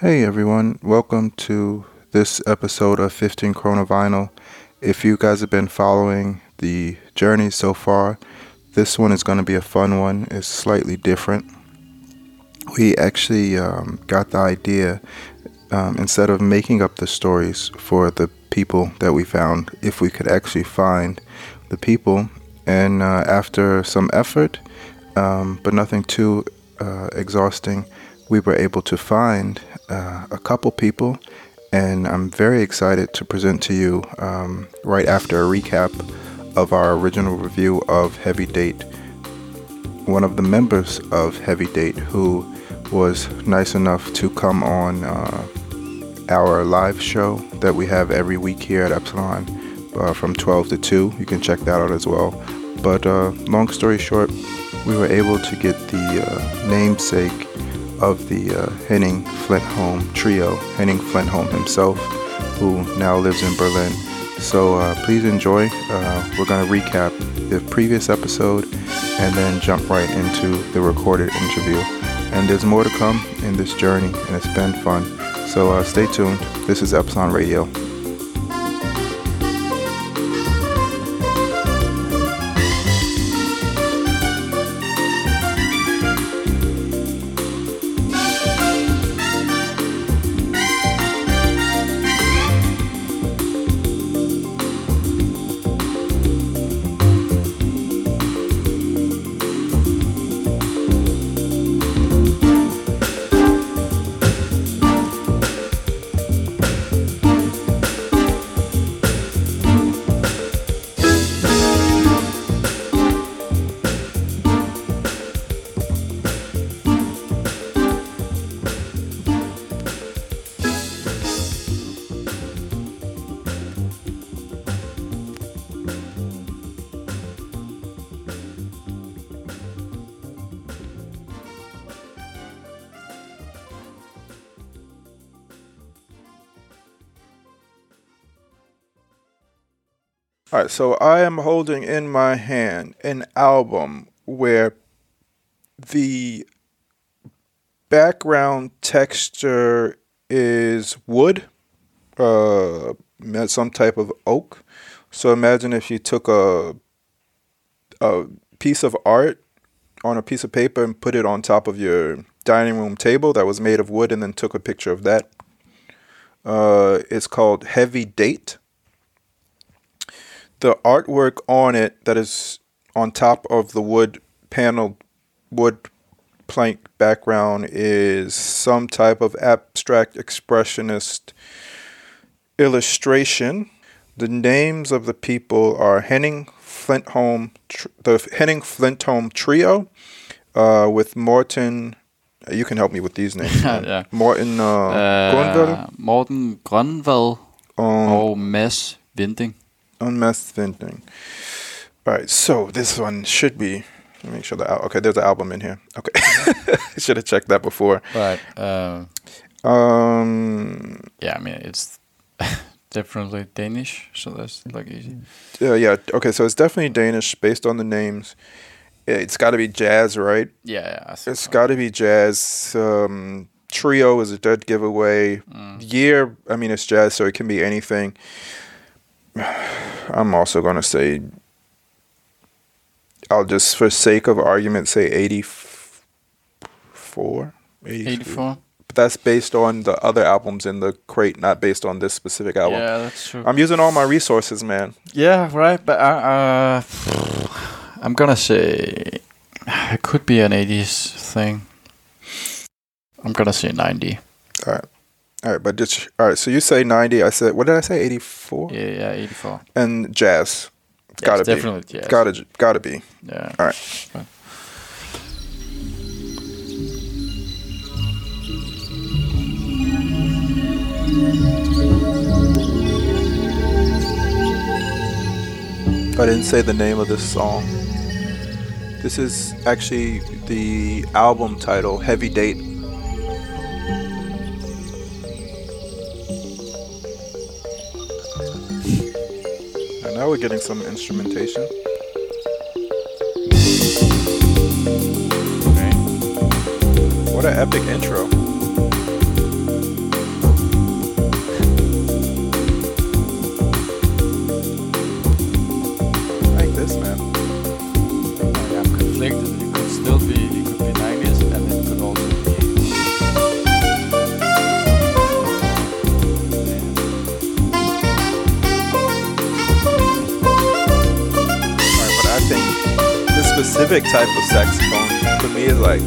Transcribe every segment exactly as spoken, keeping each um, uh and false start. Hey everyone, welcome to this episode of fifteen Kroner Vinyl. If you guys have been following the journey so far, this one is going to be a fun one. It's slightly different. We actually um, got the idea, um, instead of making up the stories for the people that we found, if we could actually find the people. And uh, after some effort, um, but nothing too uh, exhausting, we were able to find uh, a couple people, and I'm very excited to present to you um, right after a recap of our original review of Heavy Date, one of the members of Heavy Date, who was nice enough to come on uh, our live show that we have every week here at Absalon uh, from twelve to two. You can check that out as well. But uh, long story short, we were able to get the uh, namesake of the uh, Henning Flintholm trio, Henning Flintholm himself, who now lives in Berlin. So uh, please enjoy. Uh, we're going to recap the previous episode and then jump right into the recorded interview. And there's more to come in this journey, and it's been fun. So uh, stay tuned. This is Absalon Radio. All right, so I am holding in my hand an album where the background texture is wood, uh, some type of oak. So imagine if you took a a piece of art on a piece of paper and put it on top of your dining room table that was made of wood, and then took a picture of that. Uh, it's called Heavy Date. The artwork on it that is on top of the wood paneled wood plank background is some type of abstract expressionist illustration. The names of the people are Henning Flintholm, the Henning Flintholm trio, uh, with Morten. You can help me with these names. yeah. Morten uh, uh, Grønvald, Morten Grønvald, um, or Mads Vinding. On Mads Vinding. All right, so this one should be. Let me make sure the al- okay. There's an album in here. Okay, I should have checked that before. Right. Um. um yeah, I mean it's definitely Danish, so that's like easy. Uh, yeah. Okay, so it's definitely Danish based on the names. It's got to be jazz, right? Yeah. yeah it's so. got to be jazz. Um, trio is a dead giveaway. Mm. Year. I mean, it's jazz, so it can be anything. I'm also going to say, I'll just, for sake of argument, say eighty-four. eighty-four. But that's based on the other albums in the crate, not based on this specific album. Yeah, that's true. I'm using all my resources, man. Yeah, right. But I, uh, I'm going to say, it could be an eighties thing. I'm going to say ninety. All right. All right, but just all right. So you say ninety. I said, what did I say? eighty-four. Yeah, yeah, eighty-four. And jazz. It's yeah, gotta it's be. Definitely jazz. It's gotta, gotta be. Yeah. All right. But. I didn't say the name of this song. This is actually the album title, Heavy Date. Now we're getting some instrumentation. Okay. What an epic intro. specific type of saxophone for me is like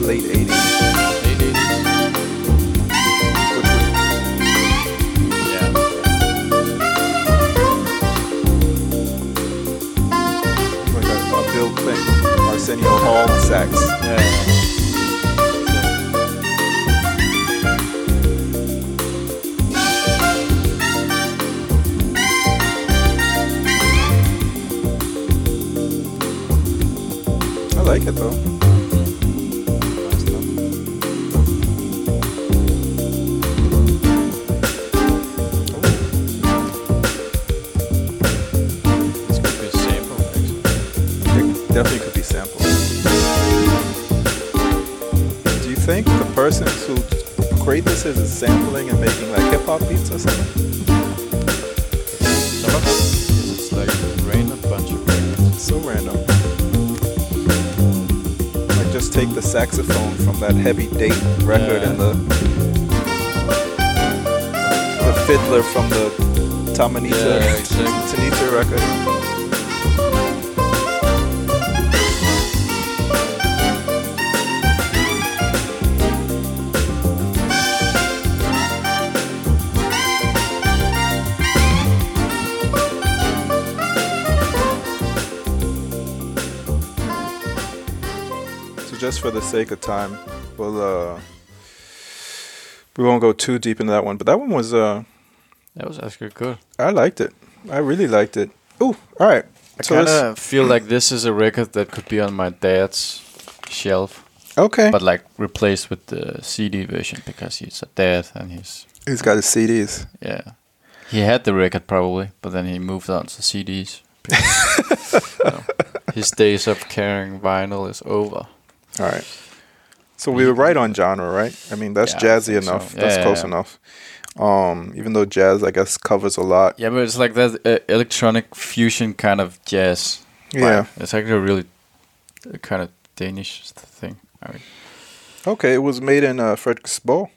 late eighties. Late eighties. Which one? Yeah. Like a, a Bill Clinton, Arsenio Hall sax. Yeah. I like it though. This could be a sample, actually. It definitely could be sampled. Do you think the person who created this is sampling and making like hip hop beats or something? Some of it is like a random bunch of records. So random. Just take the saxophone from that Heavy Date record yeah. and the the fiddler from the Tamanita yeah, exactly. Tanita record. Just for the sake of time, we'll uh, we won't go too deep into that one. But that one was uh, that was actually good. I liked it. I really liked it. Ooh, all right. I so kind of feel like this is a record that could be on my dad's shelf. Okay. But like replaced with the C D version because he's a dad and he's he's got his C Ds. Yeah, he had the record probably, but then he moved on to C Ds. You know, his days of carrying vinyl is over. All right, so we were right on genre, right? I mean, that's yeah, jazzy enough. So. Yeah, that's yeah, close yeah. enough. Um, even though jazz, I guess, covers a lot. Yeah, but it's like that uh, electronic fusion kind of jazz. Yeah, like, it's actually a really kind of Danish thing. I mean. Okay, it was made in uh, Frederiksberg.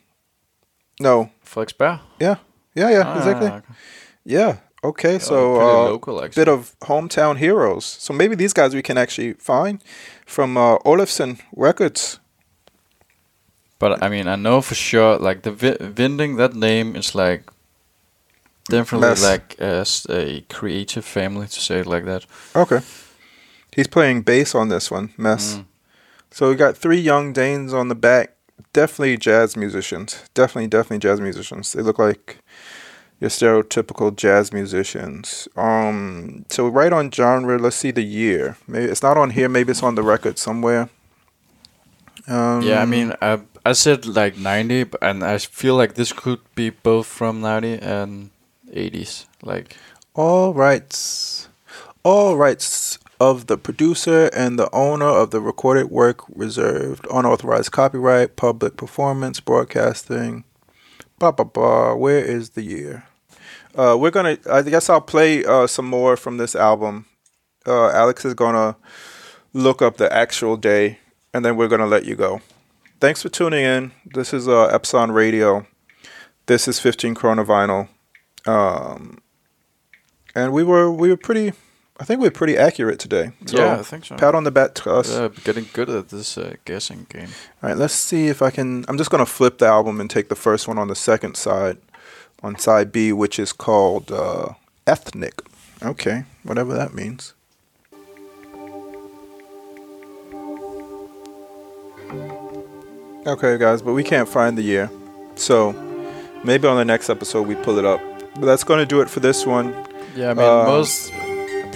No, Frederiksberg. Yeah, yeah, yeah, ah, exactly. Okay. Yeah. Okay, oh, so a uh, local, bit of hometown heroes. So maybe these guys we can actually find from uh, Olofsson Records. But I mean, I know for sure, like the vi- Vinding, that name is like definitely Mads. Like uh, a creative family to say it like that. Okay, he's playing bass on this one, Mads. Mm. So we got three young Danes on the back. Definitely jazz musicians. Definitely, definitely jazz musicians. They look like. Your stereotypical jazz musicians. Um, so right on genre, let's see the year. Maybe it's not on here. Maybe it's on the record somewhere. Um, yeah, I mean, I I said like ninety, and I feel like this could be both from ninety and eighties. Like all rights, all rights of the producer and the owner of the recorded work reserved. Unauthorized copyright, public performance, broadcasting. Blah blah blah. Where is the year? Uh, we're gonna. I guess I'll play uh, some more from this album. Uh, Alex is gonna look up the actual day, and then we're gonna let you go. Thanks for tuning in. This is uh, Absalon Radio. This is fifteen Kroner Vinyl, um, and we were we were pretty. I think we were pretty accurate today. So yeah, I think so. Pat on the back to us. Yeah, getting good at this uh, guessing game. All right, let's see if I can... I'm just going to flip the album and take the first one on the second side, on side B, which is called uh, Ethnic. Okay, whatever that means. Okay, guys, but we can't find the year. So maybe on the next episode we pull it up. But that's going to do it for this one. Yeah, I mean, um, most...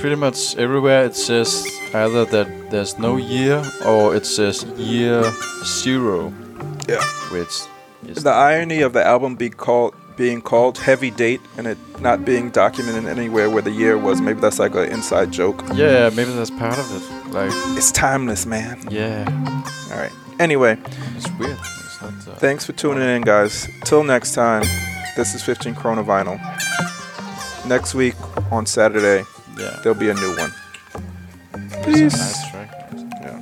Pretty much everywhere it says either that there's no year or it says year zero. Yeah. Which is the irony of the album be called, being called Heavy Date and it not being documented anywhere where the year was. Maybe that's like an inside joke. Yeah, maybe that's part of it. Like it's timeless, man. Yeah. All right. Anyway. It's weird. It's not, uh, thanks for tuning in, guys. Till next time, this is fifteen Kroner Vinyl. Next week on Saturday. Yeah. There'll be a new one. Peace. Nice track. Yeah.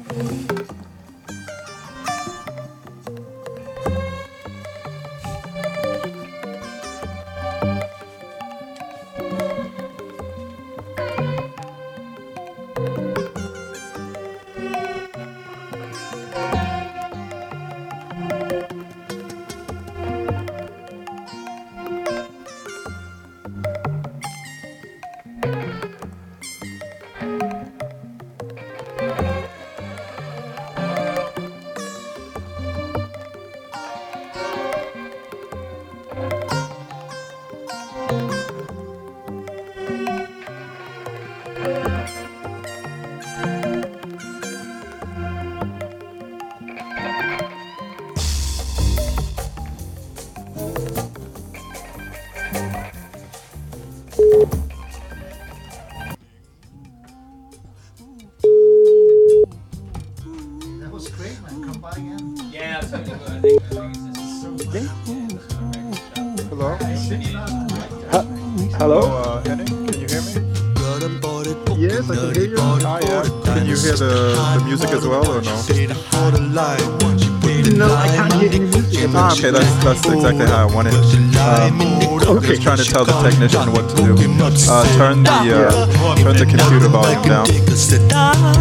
Okay, that's, that's exactly how I want it. Um, okay. Just trying to tell the technician what to do. Uh, turn the uh, turn the computer volume down.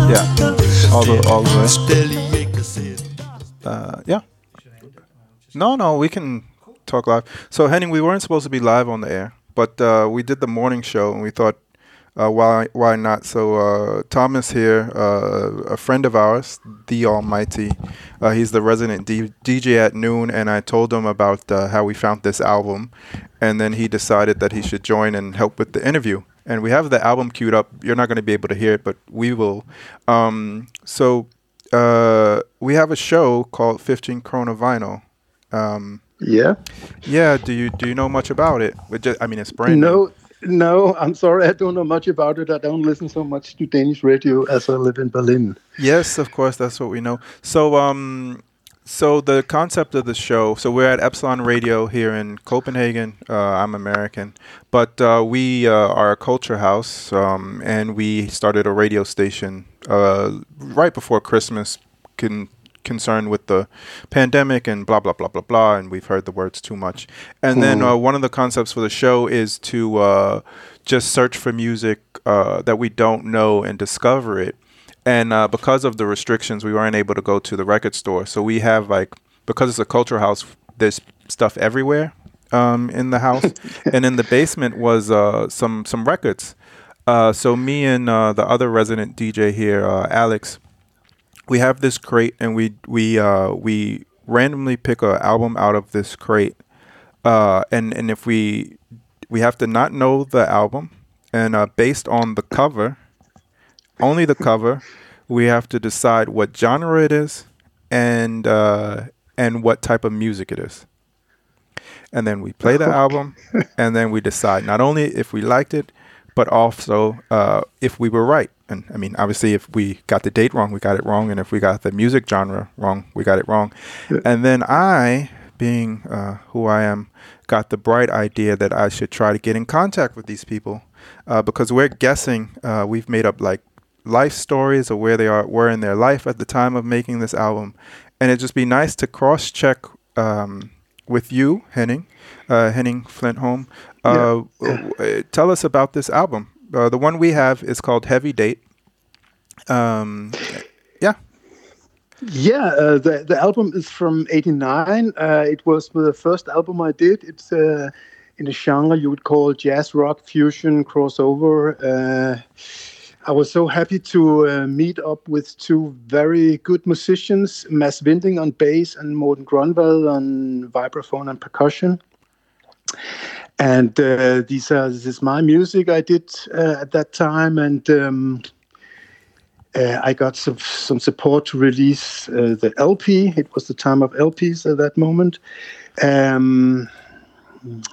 Yeah, all the all the way. Uh, yeah. No, no, we can talk live. So Henning, we weren't supposed to be live on the air, but uh, we did the morning show, and we thought, uh, why why not? So uh, Thomas here, uh, a friend of ours, the Almighty. Uh, he's the resident D- DJ at Noon, and I told him about uh, how we found this album, and then he decided that he should join and help with the interview. And we have the album queued up. You're not going to be able to hear it, but we will. Um, so uh, we have a show called fifteen Kroner Vinyl. Um, yeah. Yeah. Do you do you know much about it? Just, I mean, it's brand no. new. No, I'm sorry, I don't know much about it. I don't listen so much to Danish radio as I live in Berlin. Yes, of course, that's what we know. So um, so the concept of the show, so we're at Absalon Radio here in Copenhagen. Uh, I'm American. But uh, we uh, are a culture house, um, and we started a radio station uh, right before Christmas, con- concerned with the pandemic and blah, blah, blah, blah, blah, and we've heard the words too much. And mm. then uh, one of the concepts for the show is to uh, just search for music uh, that we don't know and discover it. And uh, because of the restrictions, we weren't able to go to the record store. So we have, like, because it's a culture house, there's stuff everywhere um, in the house. And in the basement was uh, some, some records. Uh, so me and uh, the other resident D J here, uh, Alex, we have this crate, and we we uh, we randomly pick an album out of this crate, uh, and and if we we have to not know the album, and uh, based on the cover, only the cover, we have to decide what genre it is, and uh, and what type of music it is, and then we play the album, and then we decide not only if we liked it, but also uh, if we were right. And I mean, obviously, if we got the date wrong, we got it wrong. And if we got the music genre wrong, we got it wrong. Yeah. And then I, being uh, who I am, got the bright idea that I should try to get in contact with these people uh, because we're guessing. Uh, we've made up like life stories of where they are, were in their life at the time of making this album. And it'd just be nice to cross-check um, with you, Henning, uh, Henning Flintholm. Uh, yeah. Yeah. Tell us about this album. Uh, the one we have is called Heavy Date. Um, yeah. Yeah, uh, the, the album is from eighty-nine. Uh, it was the first album I did. It's uh, in a genre you would call jazz, rock, fusion, crossover. Uh, I was so happy to uh, meet up with two very good musicians, Mads Vinding on bass and Morten Grønvald on vibraphone and percussion. And uh, these are this is my music I did uh, at that time, and um, uh, I got some some support to release uh, the L P. It was the time of L Ps at that moment. Um,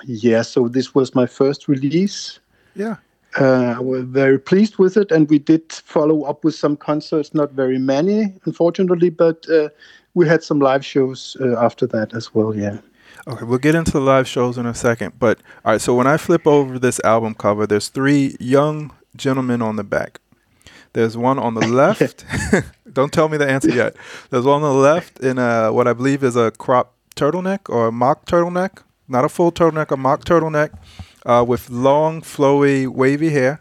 yeah, so this was my first release. Yeah, uh, I was very pleased with it, and we did follow up with some concerts. Not very many, unfortunately, but uh, we had some live shows uh, after that as well. Yeah. Okay, we'll get into the live shows in a second. But, all right, so when I flip over this album cover, there's three young gentlemen on the back. There's one on the left. Don't tell me the answer yet. There's one on the left in a, what I believe is a crop turtleneck or a mock turtleneck. Not a full turtleneck, a mock turtleneck uh, with long, flowy, wavy hair.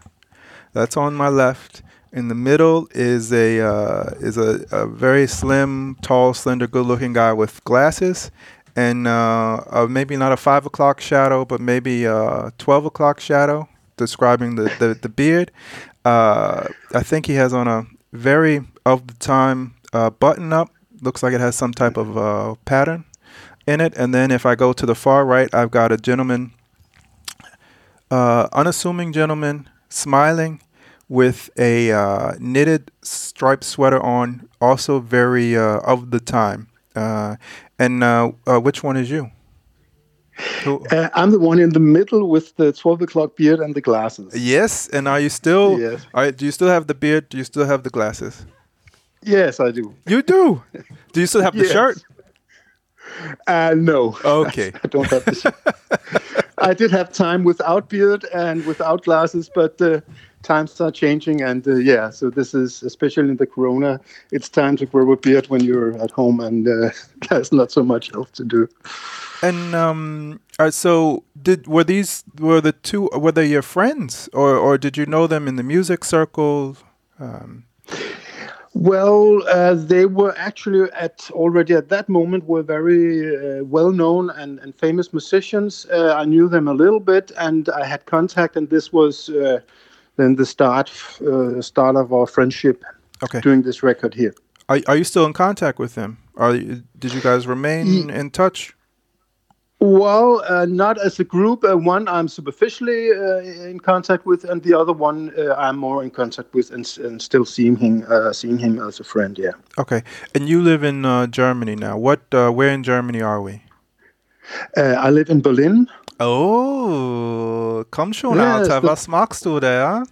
That's on my left. In the middle is a uh, is a, a very slim, tall, slender, good-looking guy with glasses, and uh, uh, maybe not a five o'clock shadow, but maybe a twelve o'clock shadow, describing the the, the beard. Uh, I think he has on a very of the time uh, button-up. Looks like it has some type of uh, pattern in it. And then if I go to the far right, I've got a gentleman, uh, unassuming gentleman, smiling, with a uh, knitted striped sweater on, also very uh, of the time. Uh, and uh, uh, which one is you? Uh, I'm the one in the middle with the twelve o'clock beard and the glasses. Yes, and are you still? Yes. Are, do you still have the beard? Do you still have the glasses? Yes, I do. You do? Do you still have yes. the shirt? Uh, no. Okay. I, I don't have the shirt. I did have time without beard and without glasses, but uh, times are changing, and uh, yeah, so this is, especially in the corona, it's time to grow a beard when you're at home, and uh, there's not so much else to do. And um, uh, so did were these were the two were they your friends, or or did you know them in the music circle? Um. Well, uh, they were actually at already at that moment were very uh, well-known and, and famous musicians. Uh, I knew them a little bit, and I had contact, and this was uh, then the start uh, start of our friendship. Okay. Doing this record here. Are Are you still in contact with them? Are you, did you guys remain Ye- in touch? Well, uh, not as a group. Uh, one I'm superficially uh, in contact with, and the other one uh, I'm more in contact with, and, and still seeing him, uh, seeing him as a friend. Yeah. Okay. And you live in uh, Germany now. What? Uh, where in Germany are we? Uh, I live in Berlin. Oh, komm schon, yes, Alter. Was magst du da?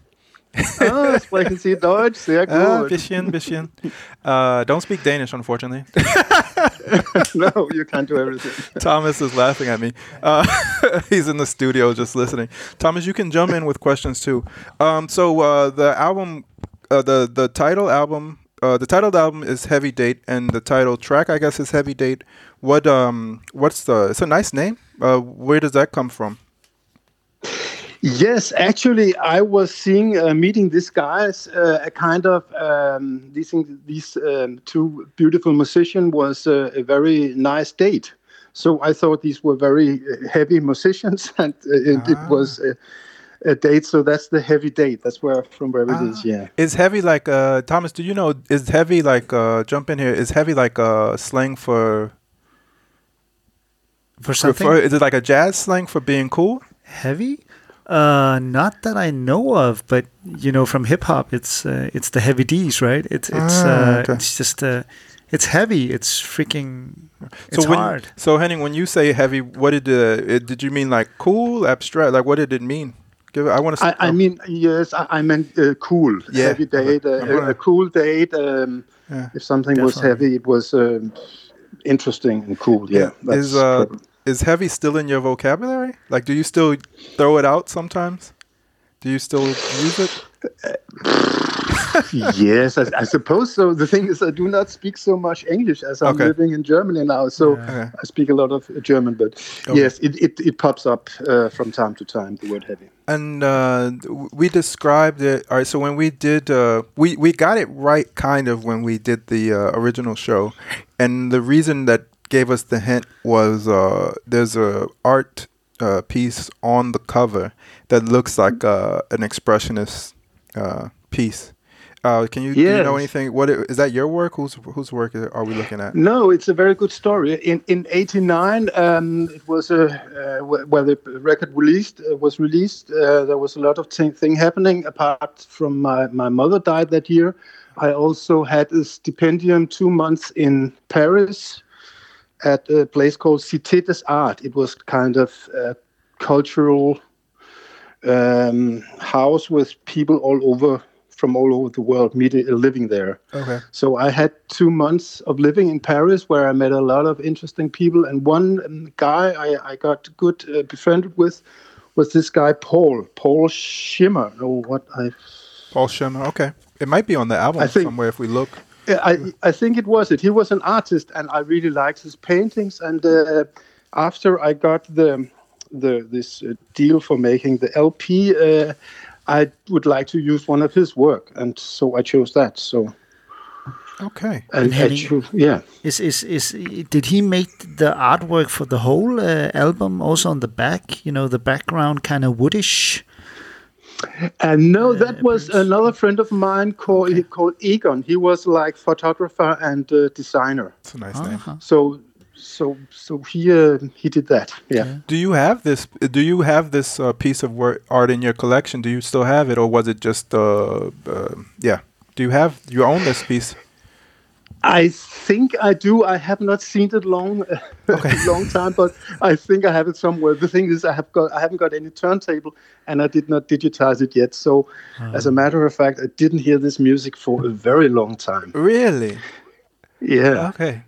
Ah, sprechen Sie Deutsch? Sehr gut. Ah, bisschen, bisschen. Uh, don't speak Danish, unfortunately. No, you can't do everything. Thomas is laughing at me. Uh, he's in the studio just listening. Thomas, you can jump in with questions too. Um, so uh, the album, uh, the the title album, uh, the titled album is Heavy Date, and the title track, I guess, is Heavy Date. What um, what's the? It's a nice name. Uh, where does that come from? Yes, actually, I was seeing, uh, meeting these guys, uh, a kind of, um, these these um, two beautiful musicians was uh, a very nice date. So I thought these were very heavy musicians, and uh, it, ah. it was a, a date. So that's the heavy date. That's where from where ah. it is, yeah. Is heavy like, uh, Thomas, do you know, is heavy like, uh, jump in here, is heavy like uh, slang for, for something? For, is it like a jazz slang for being cool? Heavy? Uh, not that I know of, but you know, from hip hop, it's uh, it's the heavy D's, right? It's it's ah, uh, okay. it's just uh, it's heavy. It's freaking. It's so when, hard. So Henning, when you say heavy, what did uh, it, did you mean? Like cool, abstract? Like what did it mean? Give it. I want to. I, I mean, yes, I, I meant uh, cool. Yeah. Heavy date, uh, a, a cool date. Um, yeah, if something definitely. was heavy, it was um, interesting and cool. Yeah. yeah. Is uh. Probably. Is heavy still in your vocabulary? Like, do you still throw it out sometimes? Do you still use it? Yes, I, I suppose so. The thing is, I do not speak so much English as I'm okay. living in Germany now. So yeah. I speak a lot of German, but okay. yes, it, it, it pops up uh, from time to time, the word heavy. And uh, we described it. All right, so when we did, uh, we, we got it right kind of when we did the uh, original show. And the reason that gave us the hint was uh, there's a art uh, piece on the cover that looks like uh, an expressionist uh, piece. Uh, can you, yes. do you know anything? What it, is that your work? Whose whose work are we looking at? No, it's a very good story. In in eighty-nine, um, it was a uh, w- where the record released uh, was released. Uh, there was a lot of t- thing happening. Apart from my my mother died that year, I also had a stipendium two months in Paris, at a place called Cité des Arts. It was kind of a cultural um, house with people all over, from all over the world, meeting, living there. Okay. So I had two months of living in Paris, where I met a lot of interesting people. And one guy I, I got good uh, befriended with was this guy Paul, Paul Schimmer. Oh, what I Paul Schimmer. Okay, it might be on the album think, somewhere if we look. I, I think it was it. He was an artist, and I really liked his paintings. And uh, after I got the the this uh, deal for making the L P, uh, I would like to use one of his work, and so I chose that. So okay, and, and Henning, I cho- yeah, is is is did he make the artwork for the whole uh, album? Also on the back, you know, the background kind of woodish. And no, uh, that was appearance. Another friend of mine called okay. called Egon. He was like photographer and uh, designer. That's a nice uh-huh. name. So. So, so he uh, he did that. Yeah. yeah. Do you have this? Do you have this uh, piece of work, art in your collection? Do you still have it, or was it just? Uh, uh, yeah. Do you have you own this piece? I think I do. I have not seen it long, okay. long time, but I think I have it somewhere. The thing is, I have got I haven't got any turntable, and I did not digitize it yet. So, oh. as a matter of fact, I didn't hear this music for a very long time. Really? Yeah. Okay.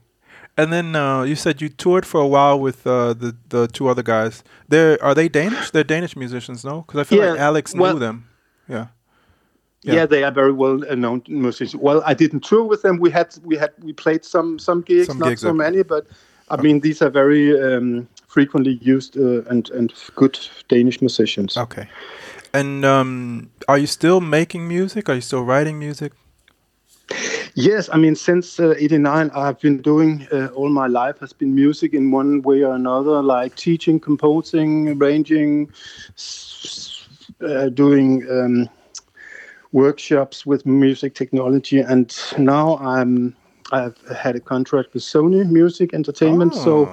And then uh, you said you toured for a while with uh, the the two other guys. They're, are they Danish? They're Danish musicians, no? Because I feel yeah, like Alex well, knew them. Yeah. yeah, yeah, they are very well known musicians. Well, I didn't tour with them. We had we had we played some some gigs, some not gigs so up. many, but I okay. mean these are very um, frequently used uh, and and good Danish musicians. Okay. And um, are you still making music? Are you still writing music? Yes, I mean, since uh, eighty-nine, I've been doing, uh, all my life has been music in one way or another, like teaching, composing, arranging, uh, doing um, workshops with music technology. And now I'm, I've had a contract with Sony Music Entertainment. Oh, so,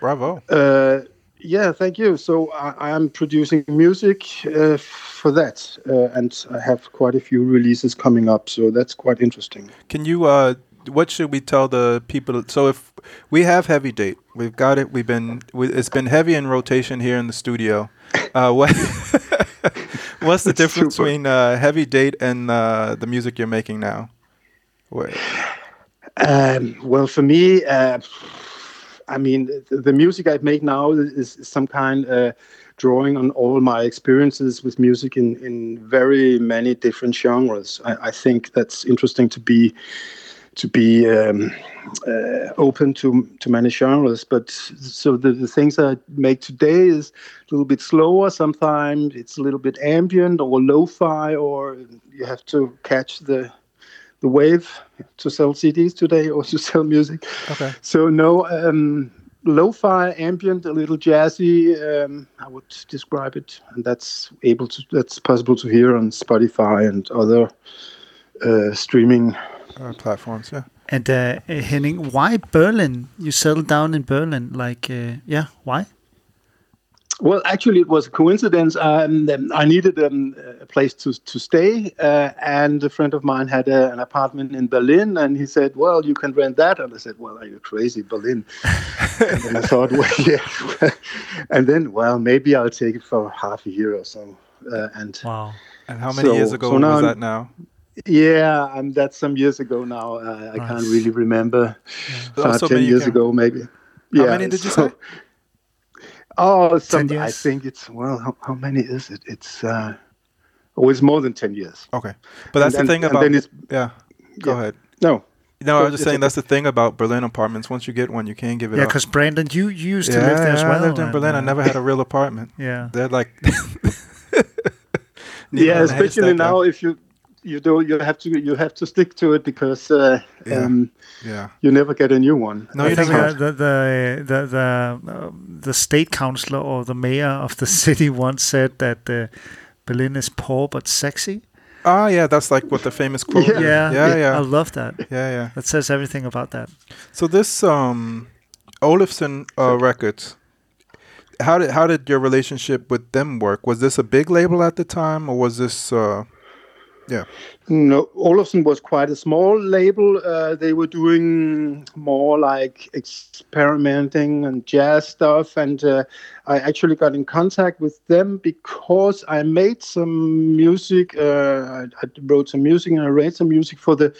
bravo. Uh, yeah, thank you. So I am producing music uh, for that, uh, and I have quite a few releases coming up. So that's quite interesting. Can you? Uh, what should we tell the people? So if we have Heavy Date, we've got it. We've been. We, it's been heavy in rotation here in the studio. Uh, what? what's the difference super. between uh, Heavy Date and uh, the music you're making now? Wait. Um, well, for me. Uh, I mean, the music I make now is some kind uh, drawing on all my experiences with music in, in very many different genres. I, I think that's interesting to be to be um, uh, open to to many genres. But so the, the things I make today is a little bit slower. Sometimes it's a little bit ambient or lo-fi, or you have to catch the. the wave to sell C Ds today or to sell music. Okay. So no, um, lo-fi, ambient, a little jazzy. Um, I would describe it, and that's able to that's possible to hear on Spotify and other uh, streaming uh, platforms. Yeah. And uh, Henning, why Berlin? You settled down in Berlin, like uh, yeah, why? Well, actually, it was a coincidence. Um, I needed um, a place to to stay, uh, and a friend of mine had a, an apartment in Berlin, and he said, "Well, you can rent that." And I said, "Well, are you crazy, Berlin?" And then I thought, "Well, yeah." And then, well, maybe I'll take it for half a year or so. Uh, and wow! And how many so, years ago so now, was that now? Yeah, um, that's some years ago now. Uh, I nice. can't really remember. Yeah. Five, so ten years can... ago, maybe. How yeah, many did you so, say? Oh, some, I think it's, well, how, how many is it? It's uh, always more than ten years. Okay. But that's and, the and, thing about, and then it's, yeah, go yeah. ahead. No. No, I was just saying that's the thing about Berlin apartments. Once you get one, you can't give it yeah, up. Yeah, because Brandon, you used yeah, to live there as well. Yeah, I lived in Berlin. I never had a real apartment. Yeah. They're like. Yeah, especially now if you... You do. You have to. You have to stick to it because uh, yeah. Um, yeah. you never get a new one. No, I you think the the the the, uh, the state councillor or the mayor of the city once said that uh, Berlin is poor but sexy. Ah, yeah, that's like what the famous quote. yeah. yeah, yeah, yeah. I love that. Yeah, yeah. That says everything about that. So this um, Olofsson uh, Records. How did how did your relationship with them work? Was this a big label at the time, or was this? Uh, Yeah. No, Olofsson was quite a small label. Uh, they were doing more like experimenting and jazz stuff. And uh, I actually got in contact with them because I made some music. Uh, I, I wrote some music and I arranged some music for the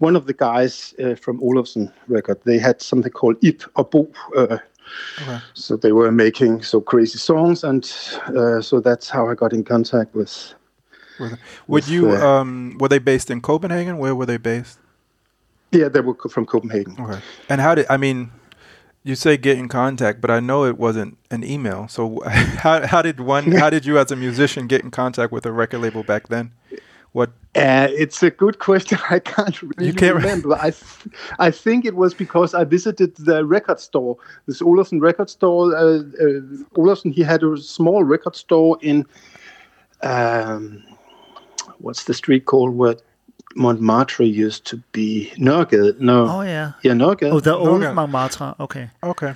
one of the guys uh, from Olofsson Records. They had something called Ip og Bo. Uh, okay. So they were making so crazy songs. And uh, so that's how I got in contact with Would you? Um, were they based in Copenhagen? Where were they based? Yeah, they were co- from Copenhagen. Okay. And how did? I mean, You say get in contact, but I know it wasn't an email. So how how did one how did you as a musician get in contact with a record label back then? What? Uh, it's a good question. I can't really you can't remember. I th- I think it was because I visited the record store, this Olofsson record store. Uh, uh, Olofsson, he had a small record store in, um, what's the street called where Montmartre used to be? Nørregade. No. Oh, yeah. Yeah, Nørregade. Oh, the old Montmartre. Okay. Okay.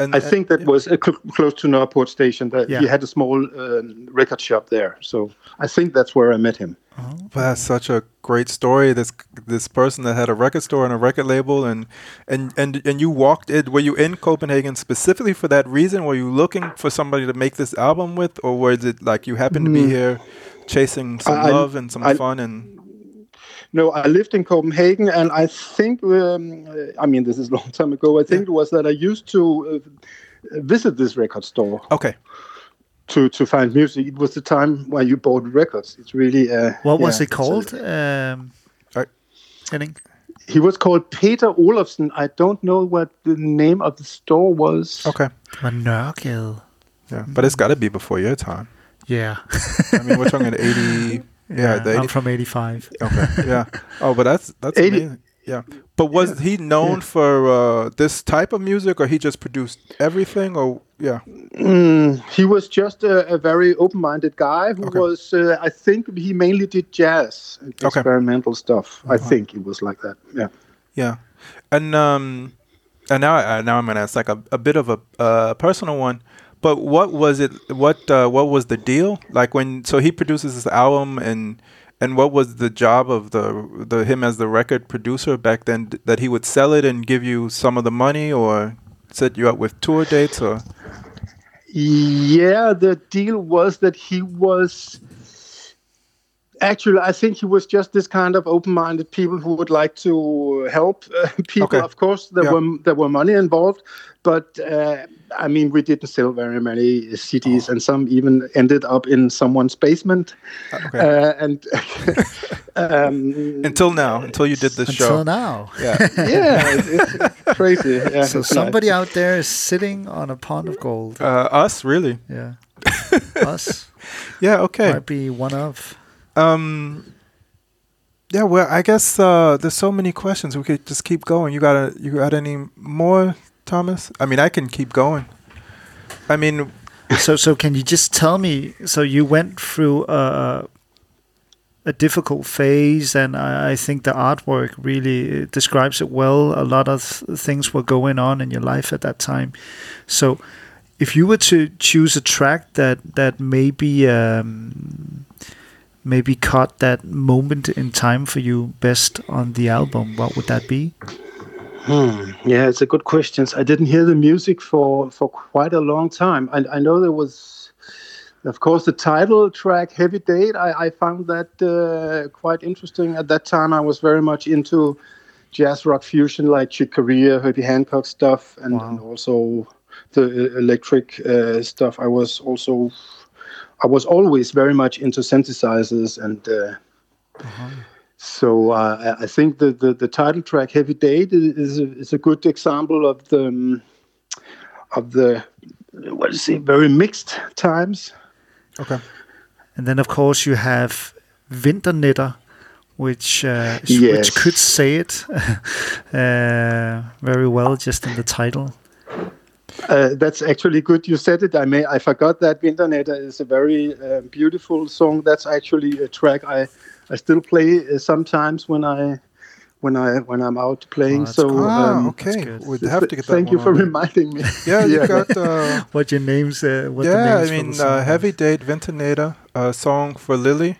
And, I and, think that was uh, cl- close to Nørreport station. That yeah. He had a small uh, record shop there. So I think that's where I met him. Oh, that's such a great story. This this person that had a record store and a record label. And and, and, and you walked in. Were you in Copenhagen specifically for that reason? Were you looking for somebody to make this album with? Or was it like you happened mm. to be here chasing some I, love and some I, fun and... No, I lived in Copenhagen, and I think, um, I mean, this is a long time ago, I think yeah. it was that I used to uh, visit this record store. Okay. To to find music. It was the time when you bought records. It's really... Uh, what yeah, was it called, a, um, Henning? He was called Peter Olufsen. I don't know what the name of the store was. Okay. Manørkild. Yeah, but it's got to be before your time. Yeah. I mean, we're talking at eighty... Yeah, yeah I'm from eighty-five. Okay, yeah. Oh, but that's that's eighty amazing. Yeah. But was yeah. he known yeah. for uh, this type of music, or he just produced everything, or yeah? Mm, he was just a, a very open-minded guy who okay. was. Uh, I think he mainly did jazz, and okay. experimental stuff. Oh, I wow. think it was like that. Yeah. Yeah, and um, and now I, now I'm gonna ask like a, a bit of a uh, personal one. But what was it? What uh, what was the deal? Like when so he produces this album, and and what was the job of the the him as the record producer back then? That he would sell it and give you some of the money, or set you up with tour dates, or yeah, the deal was that he was. Actually, I think he was just this kind of open-minded people who would like to help uh, people. Okay. Of course, there yeah. were there were money involved, but uh, I mean, we didn't sell very many C Ds, oh. and some even ended up in someone's basement. Okay. Uh, and um, until now, until you did this show, until now, yeah, yeah, it's, it's crazy. Yeah, so it's somebody nice. Out there is sitting on a pond of gold. Uh, us, really? Yeah, us. Yeah. Okay. Might be one of. Um, yeah, well, I guess uh, there's so many questions. We could just keep going. You got you got any more, Thomas? I mean, I can keep going. I mean, so so can you just tell me? So you went through a a difficult phase, and I, I think the artwork really describes it well. A lot of things were going on in your life at that time. So, if you were to choose a track that that maybe. Um, maybe caught that moment in time for you best on the album, what would that be? Hmm. Yeah, it's a good question. I didn't hear the music for, for quite a long time. I, I know there was, of course, the title track, Heavy Date. I, I found that uh, quite interesting. At that time, I was very much into jazz rock fusion like Chick Corea, Herbie Hancock stuff, and, wow. and also the electric uh, stuff. I was also... I was always very much into synthesizers, and uh, uh-huh. so uh, I think the, the, the title track "Heavy Date" is a, is a good example of the um, of the what is it? Very mixed times. Okay, and then of course you have Vintaneta, which uh, yes. which could say it uh, very well just in the title. Uh, that's actually good. You said it. I may. I forgot that Vintaneta is a very uh, beautiful song. That's actually a track I, I still play uh, sometimes when I, when I when I'm out playing. Oh, so cool. um, oh, okay, we'd have to get. Th- that thank you for on. Reminding me. Yeah, you yeah. got uh, what your names. Uh, what yeah, the names I mean, uh, Heavy Date, Vintaneta, uh, song for Lily.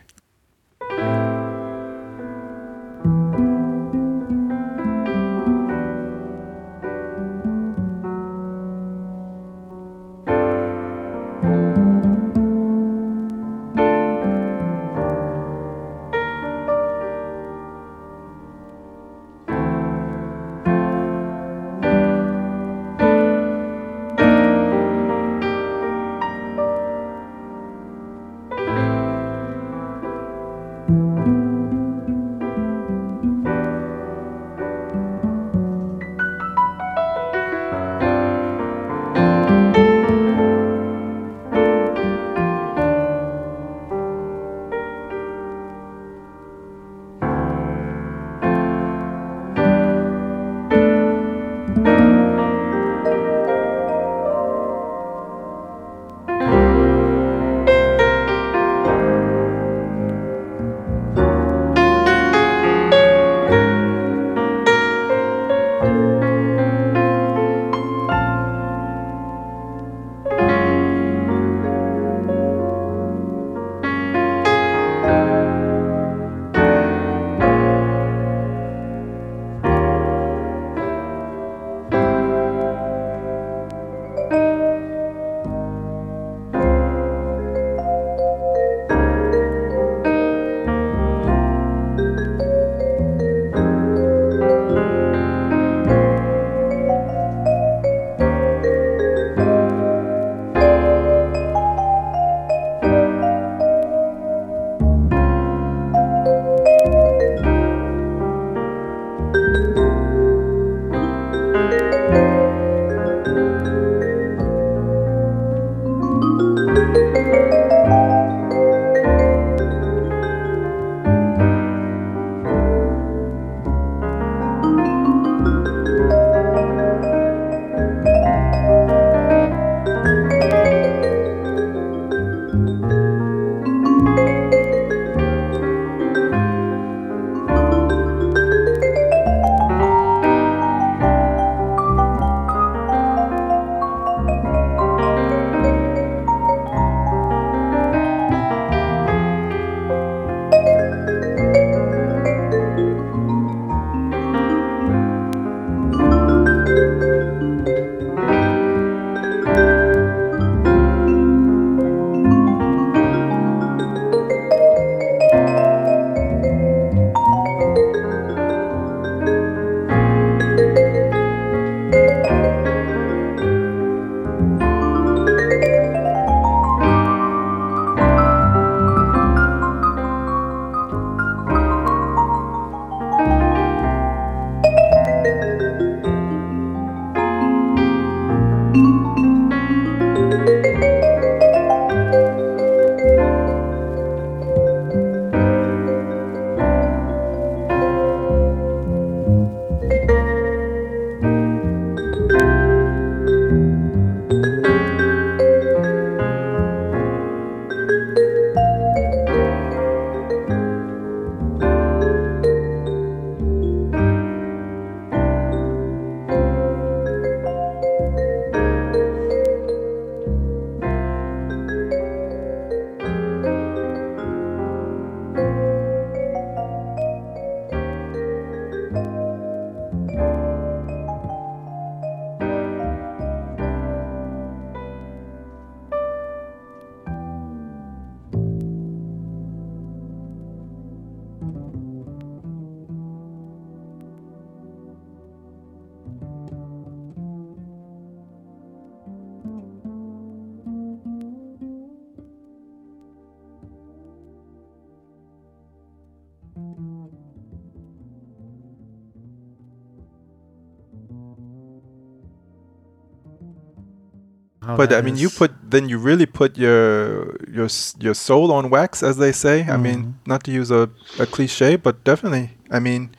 how. But I mean, is. you put then you really put your your your soul on wax, as they say. Mm-hmm. I mean, not to use a, a cliche, but definitely. I mean,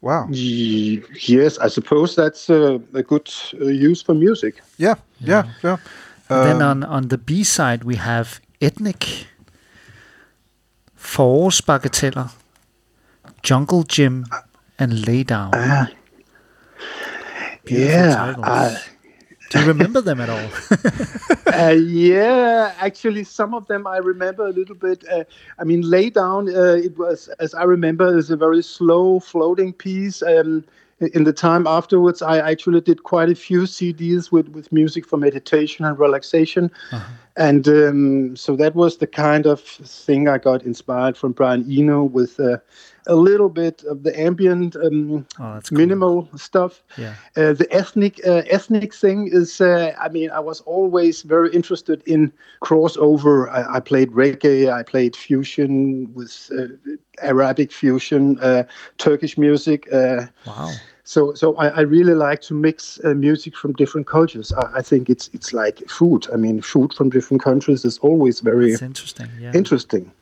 wow. Y- yes, I suppose that's uh, a good uh, use for music. Yeah, yeah, yeah. yeah. Uh, then on on the B side we have Ethnic, Forårsbagateller, Jungle Gym, and Lay Down. Uh, yeah. Uh, Do you remember them at all? uh, yeah, actually, some of them I remember a little bit. Uh, I mean, Lay Down, uh, it was, as I remember, is a very slow floating piece. Um, in the time afterwards, I actually did quite a few C Ds with, with music for meditation and relaxation. Uh-huh. And um, so that was the kind of thing I got inspired from Brian Eno with uh, a little bit of the ambient, um, oh, that's cool. minimal stuff. Yeah. Uh, the ethnic uh, ethnic thing is, uh, I mean, I was always very interested in crossover. I, I played reggae, I played fusion with uh, Arabic fusion, uh, Turkish music. Uh, wow. So, so I, I really like to mix uh, music from different cultures. I, I think it's it's like food. I mean, food from different countries is always very That's interesting. Yeah. Interesting.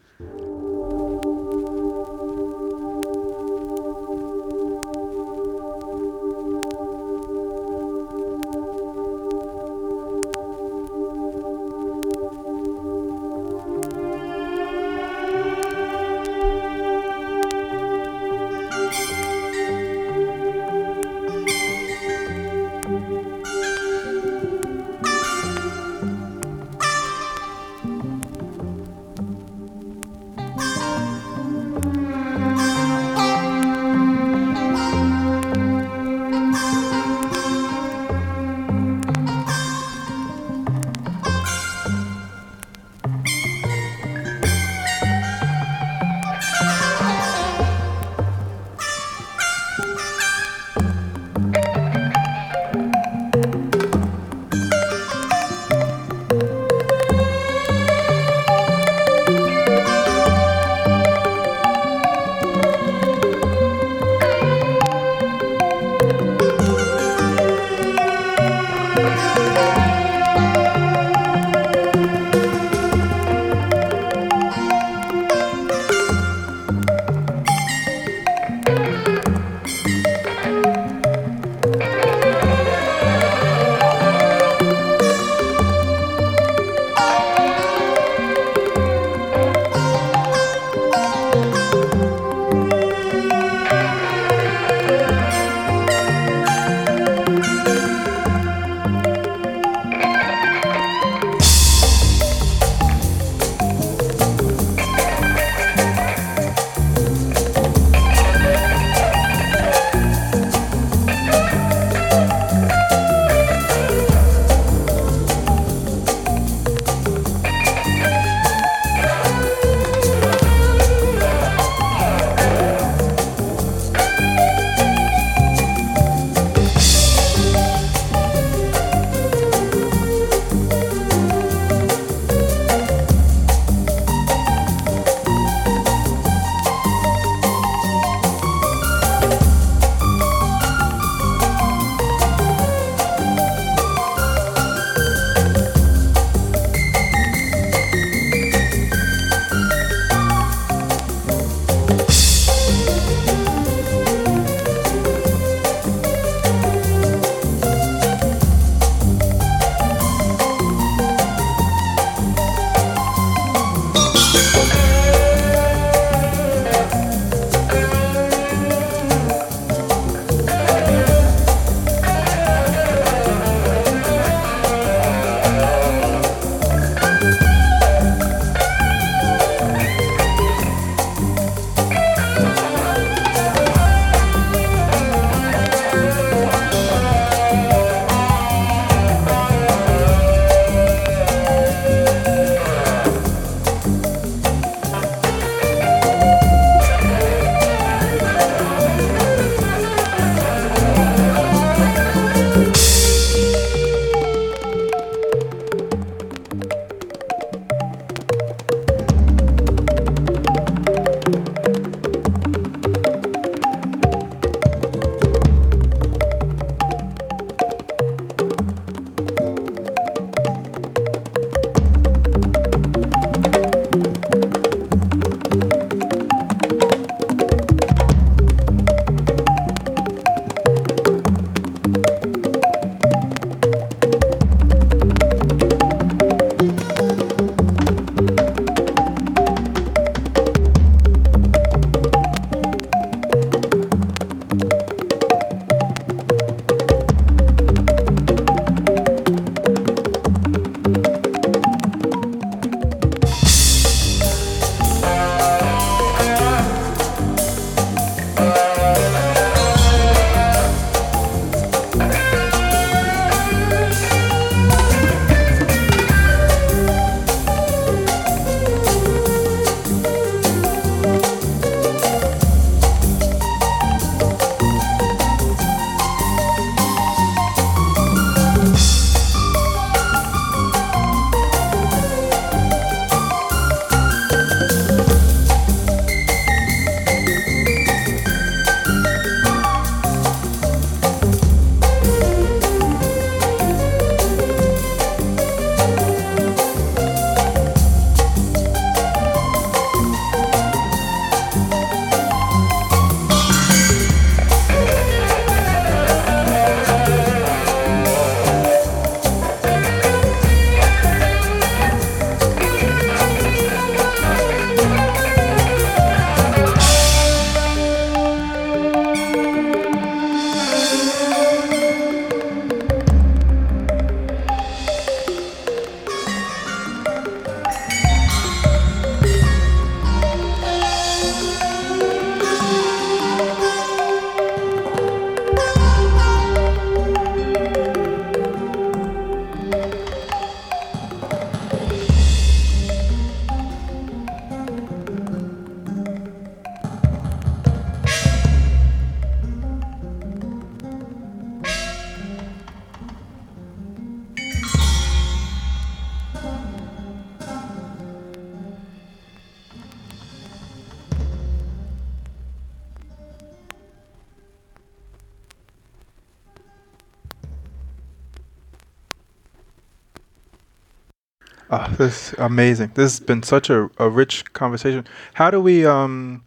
Oh, this is amazing. This has been such a, a rich conversation. How do we, um,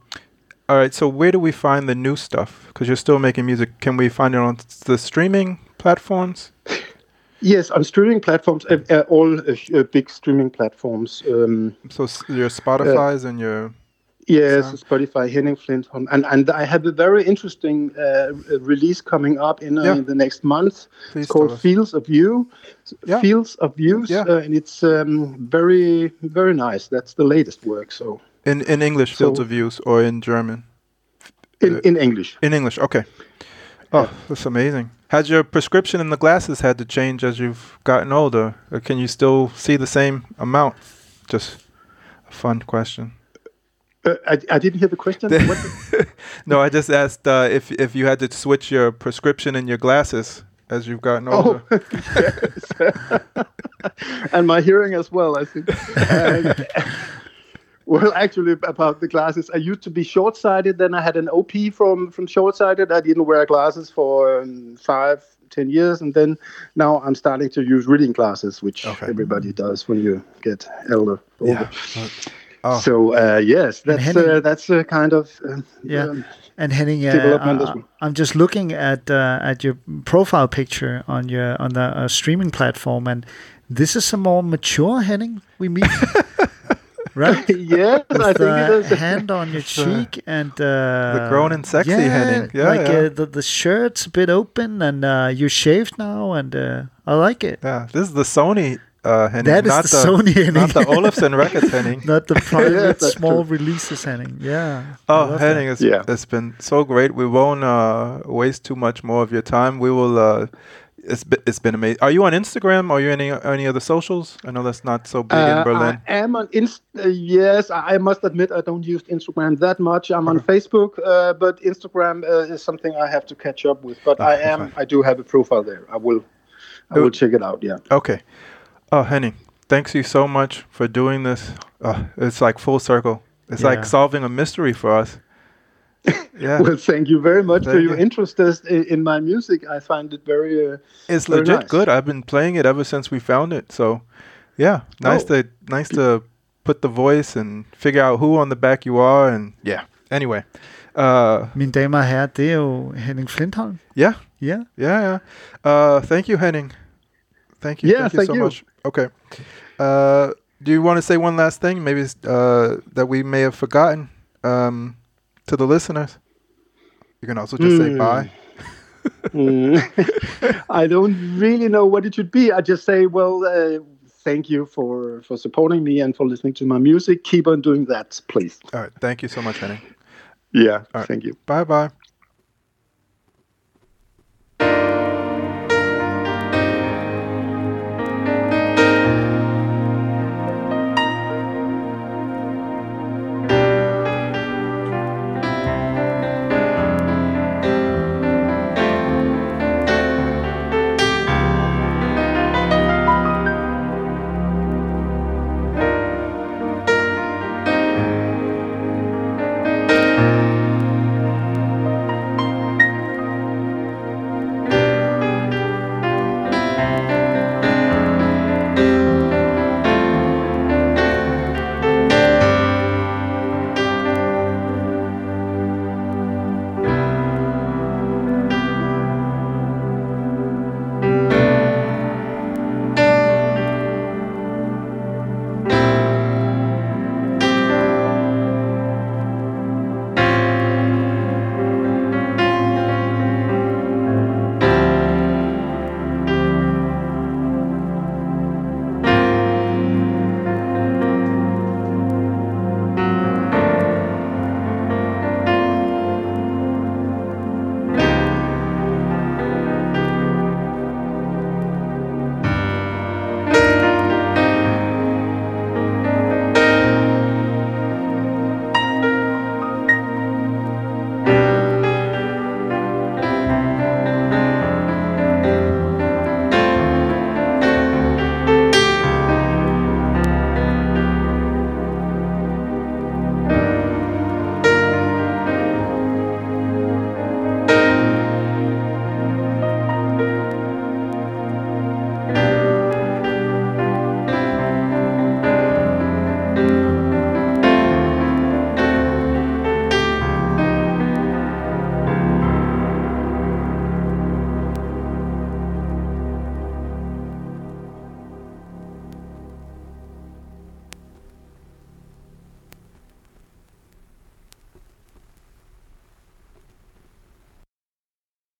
all right, so where do we find the new stuff? Because you're still making music. Can we find it on the streaming platforms? Yes, on streaming platforms, uh, uh, all uh, uh, big streaming platforms. Um, so s- your Spotify's uh, and your... Yes, sound? Spotify, Henning Flintholm. And and I have a very interesting uh, release coming up in, uh, yeah. in the next month. Please it's called Fields of View. Yeah. Fields of Views. Yeah. Uh, and it's um, very, very nice. That's the latest work. So In, in English, so Fields of Views, or in German? In, in English. In English, okay. Oh, yeah. That's amazing. Has your prescription in the glasses had to change as you've gotten older? Or can you still see the same amount? Just a fun question. Uh, I, I didn't hear the question. What the no, I just asked uh, if if you had to switch your prescription and your glasses as you've gotten older. Oh, yes. And my hearing as well, I think. Uh, well, actually, about the glasses, I used to be short-sighted. Then I had an O P from, from short-sighted. I didn't wear glasses for um, five, ten years. And then now I'm starting to use reading glasses, which okay. everybody does when you get elder, older. Yeah. Oh. So uh, yes, that's Henning, uh, that's a kind of uh, yeah. Um, and Henning, uh, development uh, as well. I'm just looking at uh, at your profile picture on your on the uh, streaming platform, and this is a more mature Henning we meet, right? Yes, with, I think uh, it is. Hand on your cheek uh, and uh, the grown and sexy yeah, Henning. Yeah, like yeah. Uh, the the shirt's a bit open, and uh, you shaved now, and uh, I like it. Yeah, this is the Sony. Uh, Henning, that is the, the Sony Henning. Not the Olofsson Records Henning. Not the private yeah, small true. Releases Henning. Yeah. Oh, Henning, it's, yeah. it's been so great. We won't uh, waste too much more of your time. We will. Uh, it's, be, it's been amazing. Are you on Instagram? Are you any any other socials? I know that's not so big uh, in Berlin. I am on Inst. Uh, yes, I, I must admit I don't use Instagram that much. I'm okay. on Facebook, uh, but Instagram uh, is something I have to catch up with. But oh, I am. Fine. I do have a profile there. I will. I will check it out. Yeah. Okay. Oh, Henning, thanks you so much for doing this. Oh, it's like full circle. It's yeah. like solving a mystery for us. Yeah. Well, thank you very much thank for your you. interest in, in my music. I find it very uh, It's very legit nice. Good. I've been playing it ever since we found it. So, yeah, nice oh. to nice to put the voice and figure out who on the back you are and yeah. Anyway. Uh, Mine damer og herrer, det er jo Henning Flintholm. Yeah. Yeah. Yeah, yeah. Uh, thank you, Henning. Thank you. Yeah, thank you thank so you. much. Okay. Uh, do you want to say one last thing? Maybe uh, that we may have forgotten um, to the listeners. You can also just mm. say bye. mm. I don't really know what it should be. I just say, well, uh, thank you for, for supporting me and for listening to my music. Keep on doing that, please. All right. Thank you so much, Henning. Yeah. All right. Thank you. Bye-bye.